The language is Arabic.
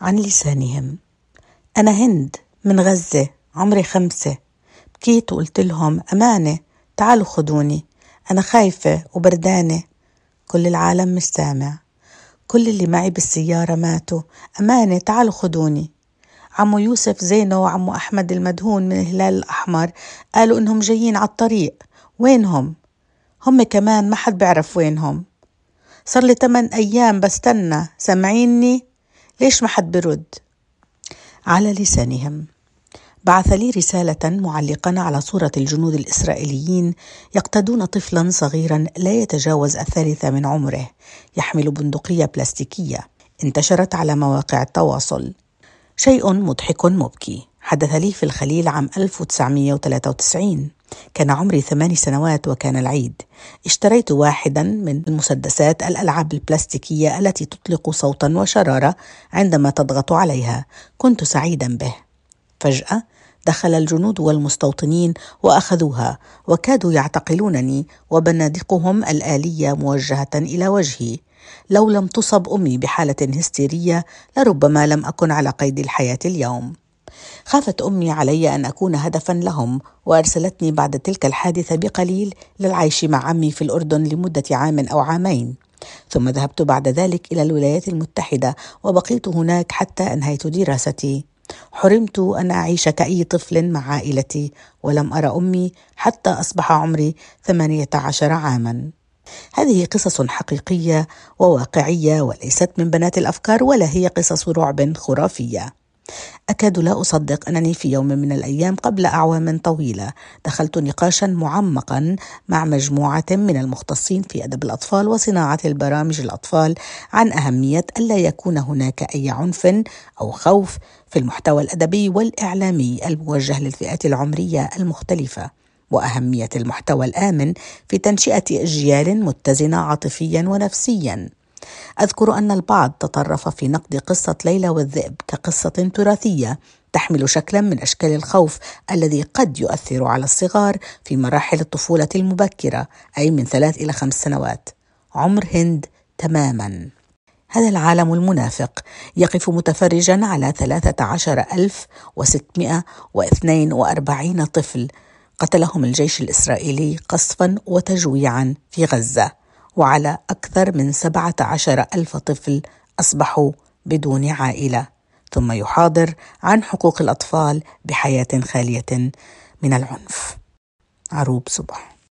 عن لسانهم. أنا هند من غزة، عمري 5، بكيت وقلت لهم أمانة تعالوا خدوني، أنا خايفة وبردانة. كل العالم مش سامع، كل اللي معي بالسيارة ماتوا. أمانة تعالوا خدوني. عمو يوسف زينو وعمو أحمد المدهون من الهلال الأحمر قالوا إنهم جايين على الطريق. وينهم؟ هم كمان ما حد بيعرف وينهم. صار لي 8 أيام بستنى، سمعيني؟ ليش ما حد برد؟ على لسانهم. بعث لي رسالة معلقا على صورة الجنود الإسرائيليين يقتادون طفلا صغيرا لا يتجاوز 1/3 من عمره، يحمل بندقية بلاستيكية، انتشرت على مواقع التواصل. شيء مضحك مبكي حدث لي في الخليل عام 1993. كان عمري 8 سنوات وكان العيد. اشتريت واحدا من المسدسات الألعاب البلاستيكية التي تطلق صوتا وشرارة عندما تضغط عليها، كنت سعيدا به. فجأة دخل الجنود والمستوطنين وأخذوها، وكادوا يعتقلونني وبنادقهم الآلية موجهة إلى وجهي. لو لم تصب أمي بحالة هستيرية لربما لم أكن على قيد الحياة اليوم. خافت أمي علي أن أكون هدفا لهم، وأرسلتني بعد تلك الحادثة بقليل للعيش مع عمي في الأردن لمدة 1 أو 2 عام، ثم ذهبت بعد ذلك إلى الولايات المتحدة وبقيت هناك حتى أنهيت دراستي. حرمت أن أعيش كأي طفل مع عائلتي، ولم أرى أمي حتى أصبح عمري 18 عاما. هذه قصص حقيقية وواقعية، وليست من بنات الأفكار، ولا هي قصص رعب خرافية. أكاد لا أصدق أنني في يوم من الأيام قبل أعوام طويلة دخلت نقاشا معمقا مع مجموعة من المختصين في أدب الأطفال وصناعة البرامج الأطفال عن أهمية ألا يكون هناك أي عنف أو خوف في المحتوى الأدبي والإعلامي الموجه للفئات العمرية المختلفة، وأهمية المحتوى الآمن في تنشئة أجيال متزنة عاطفيا ونفسيا. أذكر أن البعض تطرف في نقد قصة ليلى والذئب كقصة تراثية تحمل شكلا من أشكال الخوف الذي قد يؤثر على الصغار في مراحل الطفولة المبكرة، أي من 3 إلى 5 سنوات. عمر هند تماما. هذا العالم المنافق يقف متفرجا على 13,642 طفل قتلهم الجيش الإسرائيلي قصفا وتجويعا في غزة، وعلى أكثر من 17,000 طفل أصبحوا بدون عائلة، ثم يحاضر عن حقوق الأطفال بحياة خالية من العنف. عروب صبح.